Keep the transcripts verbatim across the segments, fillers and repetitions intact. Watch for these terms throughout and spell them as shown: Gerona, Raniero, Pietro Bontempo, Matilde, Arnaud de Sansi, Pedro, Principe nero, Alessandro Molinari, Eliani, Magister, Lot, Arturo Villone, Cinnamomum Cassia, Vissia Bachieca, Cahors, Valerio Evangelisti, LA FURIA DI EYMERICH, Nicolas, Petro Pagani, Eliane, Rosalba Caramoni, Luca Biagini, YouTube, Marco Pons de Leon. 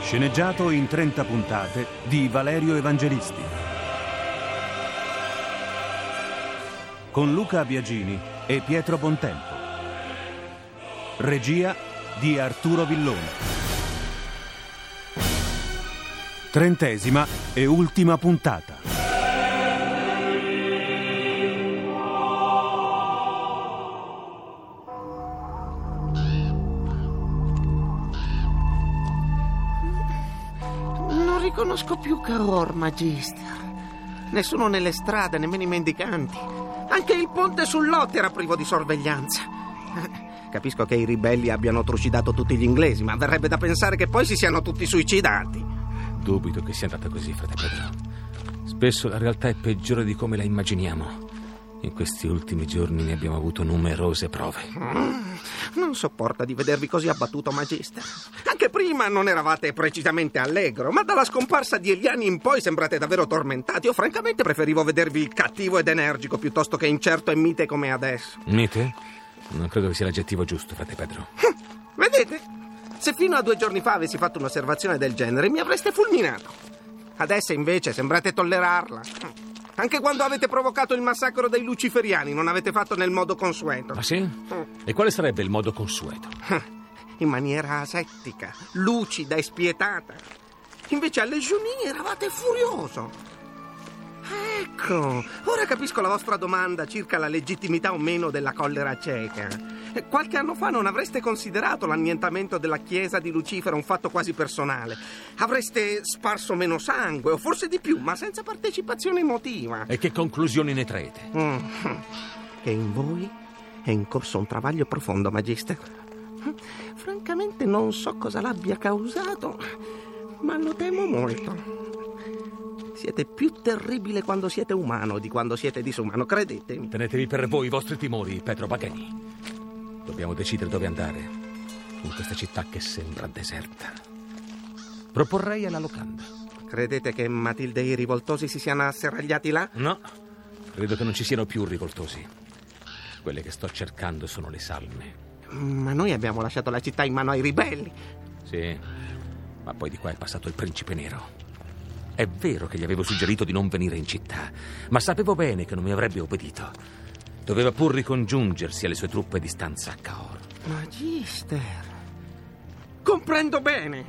sceneggiato in trenta puntate di Valerio Evangelisti, con Luca Biagini e Pietro Bontempo, regia di Arturo Villone. Trentesima e ultima puntata. Non conosco più Cahors, Magister. Nessuno nelle strade, nemmeno i mendicanti. Anche il ponte sul Lot era privo di sorveglianza. Capisco che i ribelli abbiano trucidato tutti gli inglesi, ma verrebbe da pensare che poi si siano tutti suicidati. Dubito che sia andata così, frate Pedro. Spesso la realtà è peggiore di come la immaginiamo. In questi ultimi giorni ne abbiamo avuto numerose prove. Mm, non sopporta di vedervi così abbattuto, Magister. Anche prima non eravate precisamente allegro, ma dalla scomparsa di Eliani in poi sembrate davvero tormentati. Io francamente preferivo vedervi cattivo ed energico piuttosto che incerto e mite come adesso. Mite? Non credo che sia l'aggettivo giusto, frate Pedro. Vedete? Se fino a due giorni fa avessi fatto un'osservazione del genere, mi avreste fulminato. Adesso invece sembrate tollerarla. Anche quando avete provocato il massacro dei luciferiani non avete fatto nel modo consueto. Ah sì? E quale sarebbe il modo consueto? In maniera asettica, lucida e spietata. Invece alle Junie eravate furioso. Ecco, ora capisco la vostra domanda circa la legittimità o meno della collera cieca. Qualche anno fa non avreste considerato l'annientamento della chiesa di Lucifero un fatto quasi personale. Avreste sparso meno sangue, o forse di più, ma senza partecipazione emotiva. E che conclusioni ne traete? Mm. Che in voi è in corso un travaglio profondo, Magister. Francamente non so cosa l'abbia causato, ma lo temo molto. Siete più terribile quando siete umano di quando siete disumano, credetemi. Tenetevi per voi i vostri timori, Petro Pagani. Dobbiamo decidere dove andare, in questa città che sembra deserta. Proporrei alla locanda. Credete che Matilde e i rivoltosi si siano asseragliati là? No, credo che non ci siano più rivoltosi. Quelle che sto cercando sono le salme. Ma noi abbiamo lasciato la città in mano ai ribelli. Sì, ma poi di qua è passato il Principe Nero. È vero che gli avevo suggerito di non venire in città, ma sapevo bene che non mi avrebbe obbedito. Doveva pur ricongiungersi alle sue truppe di stanza a Cahors. Magister, comprendo bene.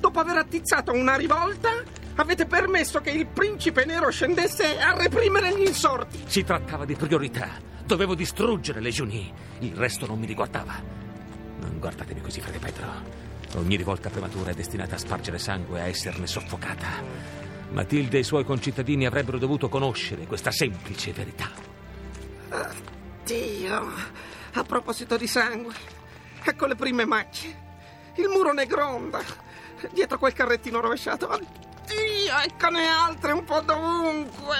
Dopo aver attizzato una rivolta, avete permesso che il Principe Nero scendesse a reprimere gli insorti. Si trattava di priorità. Dovevo distruggere le Junie. Il resto non mi riguardava. Non guardatemi così, frate Pedro. Ogni rivolta prematura è destinata a spargere sangue e a esserne soffocata. Matilde e i suoi concittadini avrebbero dovuto conoscere questa semplice verità. Dio, a proposito di sangue, ecco le prime macchie. Il muro ne gronda, dietro quel carrettino rovesciato. Oddio, eccone altre un po' dovunque.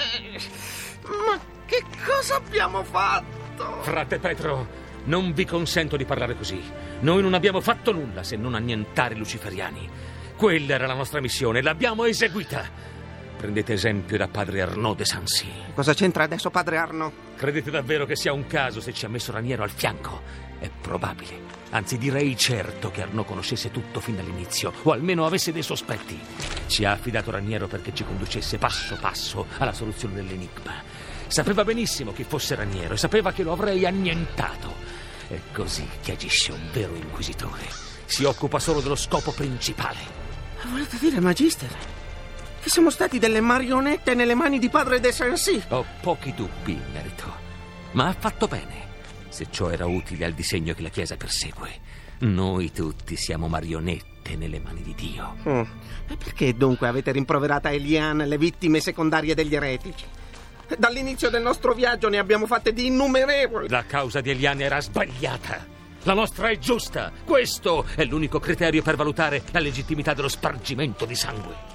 Ma che cosa abbiamo fatto? Frate Petro, non vi consento di parlare così. Noi non abbiamo fatto nulla se non annientare i luciferiani. Quella era la nostra missione, l'abbiamo eseguita. Prendete esempio da padre Arnaud de Sansi. Cosa c'entra adesso padre Arnaud? Credete davvero che sia un caso se ci ha messo Raniero al fianco? È probabile, anzi direi certo che Arnaud conoscesse tutto fin dall'inizio, o almeno avesse dei sospetti. Ci ha affidato Raniero perché ci conducesse passo passo alla soluzione dell'enigma. Sapeva benissimo chi fosse Raniero e sapeva che lo avrei annientato. È così che agisce un vero inquisitore. Si occupa solo dello scopo principale. Ma volete dire, Magister, che siamo stati delle marionette nelle mani di padre De Sansi? Ho pochi dubbi in merito, ma ha fatto bene, se ciò era utile al disegno che la Chiesa persegue. Noi tutti siamo marionette nelle mani di Dio. Mm. E perché dunque avete rimproverato a Eliane le vittime secondarie degli eretici? Dall'inizio del nostro viaggio ne abbiamo fatte di innumerevoli. La causa di Eliane era sbagliata. La nostra è giusta. Questo è l'unico criterio per valutare la legittimità dello spargimento di sangue.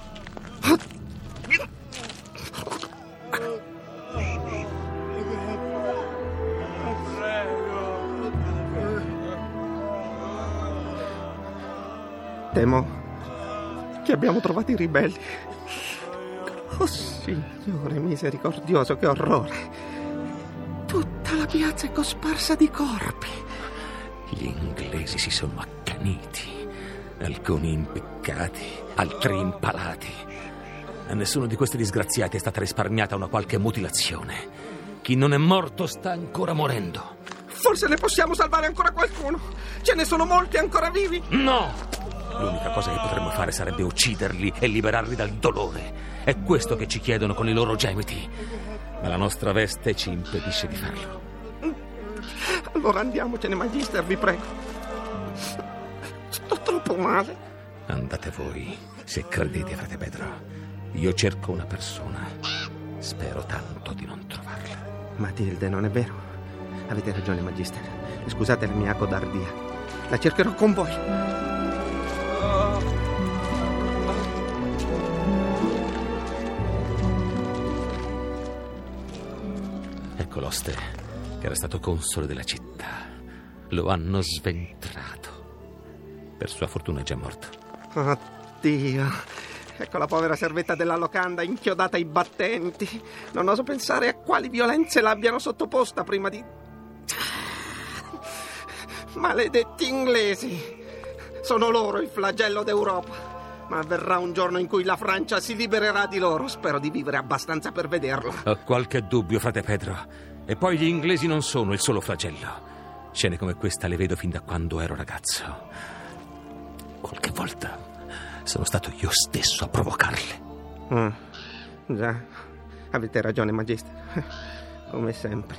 temo che abbiamo trovato i ribelli. Oh Signore misericordioso, che orrore! Tutta la piazza è cosparsa di corpi. Gli inglesi si sono accaniti, alcuni impiccati, altri impalati. A nessuno di questi disgraziati è stata risparmiata una qualche mutilazione. Chi non è morto sta ancora morendo. Forse ne possiamo salvare ancora qualcuno. Ce ne sono molti ancora vivi. No! L'unica cosa che potremmo fare sarebbe ucciderli e liberarli dal dolore. È questo che ci chiedono con i loro gemiti. Ma la nostra veste ci impedisce di farlo. Allora andiamocene, Magister, vi prego. Sto troppo male. Andate voi, se credete, frate Pedro. Io cerco una persona. Spero tanto di non trovarla. Matilde, non è vero? Avete ragione, Magister. Scusate la mia codardia. La cercherò con voi. L'oste, che era stato console della città, lo hanno sventrato. Per sua fortuna è già morto. Oddio, ecco la povera servetta della locanda inchiodata ai battenti. Non oso pensare a quali violenze l'abbiano sottoposta prima di... Maledetti inglesi! Sono loro il flagello d'Europa. Ma avverrà un giorno in cui la Francia si libererà di loro. Spero di vivere abbastanza per vederlo. Ho qualche dubbio, frate Pedro. E poi gli inglesi non sono il solo flagello. Scene come questa le vedo fin da quando ero ragazzo. Qualche volta sono stato io stesso a provocarle. Ah, già, avete ragione, Magister. Come sempre.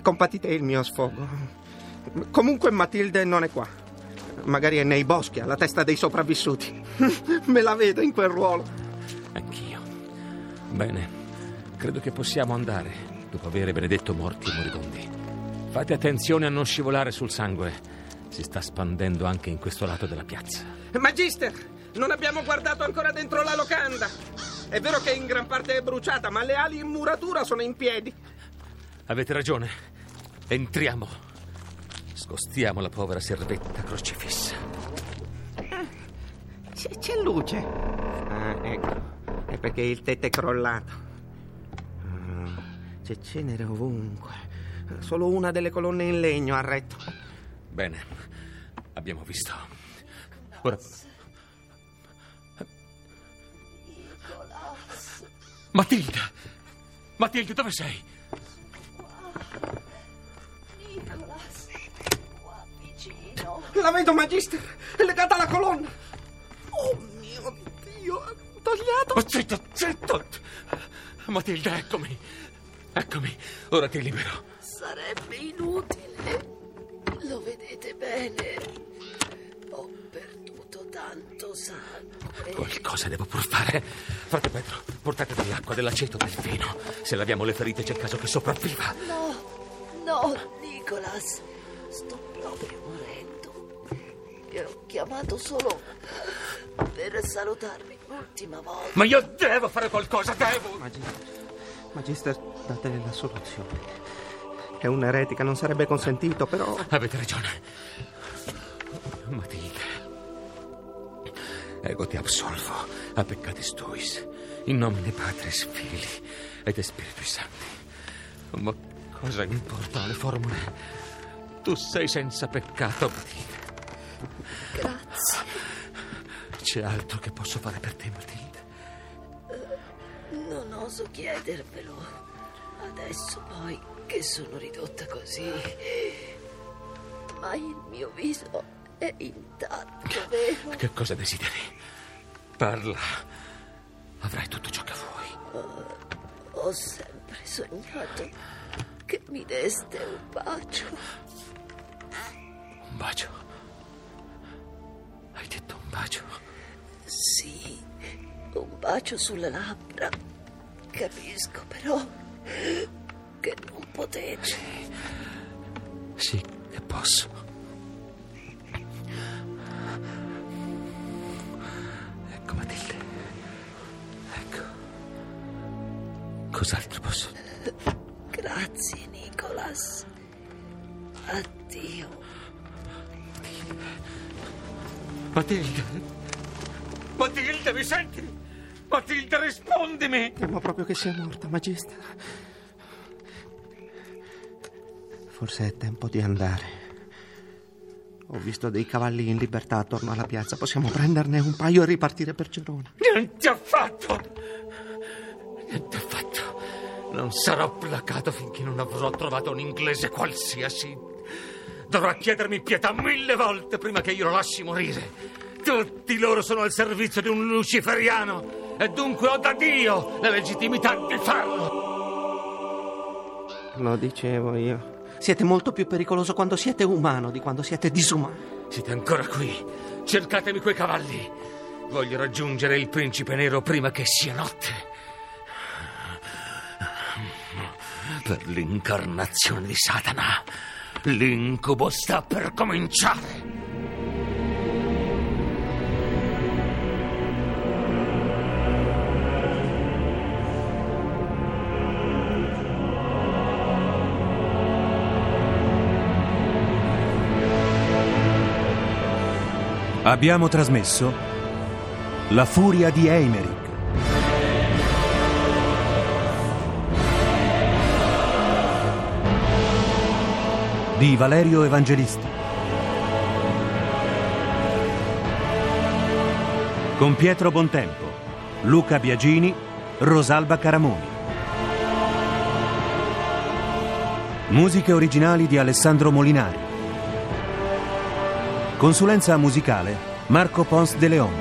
Compatite il mio sfogo. Comunque Matilde non è qua. Magari è nei boschi, alla testa dei sopravvissuti. Me la vedo in quel ruolo. Anch'io. Bene, credo che possiamo andare. Dopo aver benedetto morti e moribondi, fate attenzione a non scivolare sul sangue. Si sta spandendo anche in questo lato della piazza. Magister, non abbiamo guardato ancora dentro la locanda. È vero che in gran parte è bruciata, ma le ali in muratura sono in piedi. Avete ragione. Entriamo. Scostiamo la povera servetta crocifissa. Ah, c'è, c'è luce. Ah, ecco. È perché il tetto è crollato. C'è cenere ovunque. Solo una delle colonne in legno ha retto. Bene, abbiamo visto. Ora... Nicolas. Matilde! Matilde, dove sei? Qua. Nicolas, qua vicino. La vedo, Magister! È legata alla colonna! Oh mio Dio, ha tagliato! Oh, zitto, zitto! Matilde, eccomi! Eccomi, ora ti libero. Sarebbe inutile. Lo vedete bene? Ho perduto tanto sangue. Qualcosa devo pur fare. Frate Pedro, portate dell'acqua, dell'aceto, del vino. Se laviamo le ferite c'è il caso che sopravviva. No, no, Nicolas. Sto proprio morendo. Vi ho chiamato solo per salutarvi l'ultima volta. Ma io devo fare qualcosa, devo! Magister. Magister, date la soluzione. È un'eretica, non sarebbe consentito, però... Avete ragione. Matilde, ego ti absolvo a peccatis tuis, in nomine Patris, Filii et Spiritui Sancti. Ma cosa importano le formule? Tu sei senza peccato, Matilde. Grazie. C'è altro che posso fare per te, Matilde? Non oso chiedervelo. Adesso poi che sono ridotta così. Ma il mio viso è intatto, vero? Che cosa desideri? Parla. Avrai tutto ciò che vuoi. Uh, ho sempre sognato che mi deste un bacio. Un bacio? Hai detto un bacio? Sì, un bacio sulla labbra. Capisco però che non potevo. Sì, sì che posso. Ecco Matilde, ecco. Cos'altro posso? Grazie Nicolas. Addio. Matilde. Matilde! Matilde, mi senti? Matilde, rispondimi! Temo proprio che sia morta, Magister. Forse è tempo di andare. Ho visto dei cavalli in libertà attorno alla piazza. Possiamo prenderne un paio e ripartire per Gerona. Niente affatto! Niente affatto! Non sarò placato finché non avrò trovato un inglese qualsiasi. Dovrà chiedermi pietà mille volte prima che io lo lasci morire. Tutti loro sono al servizio di un luciferiano e dunque ho da Dio la legittimità di farlo. Lo dicevo io. Siete molto più pericoloso quando siete umano di quando siete disumano. Siete ancora qui. Cercatemi quei cavalli. Voglio raggiungere il Principe Nero prima che sia notte. Per l'incarnazione di Satana, l'incubo sta per cominciare. Abbiamo trasmesso La furia di Eymerich, di Valerio Evangelisti, con Pietro Bontempo, Luca Biagini, Rosalba Caramoni. Musiche originali di Alessandro Molinari. Consulenza musicale Marco Pons de Leon.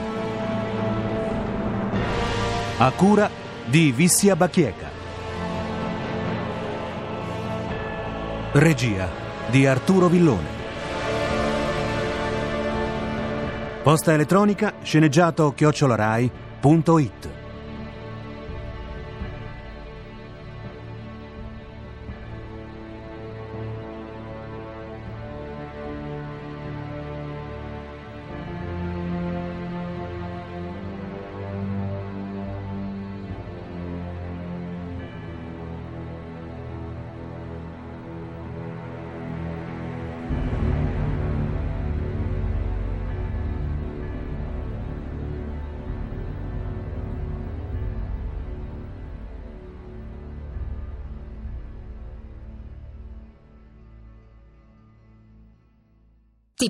A cura di Vissia Bachieca. Regia di Arturo Villone. Posta elettronica sceneggiato chiocciola rai punto it. Ti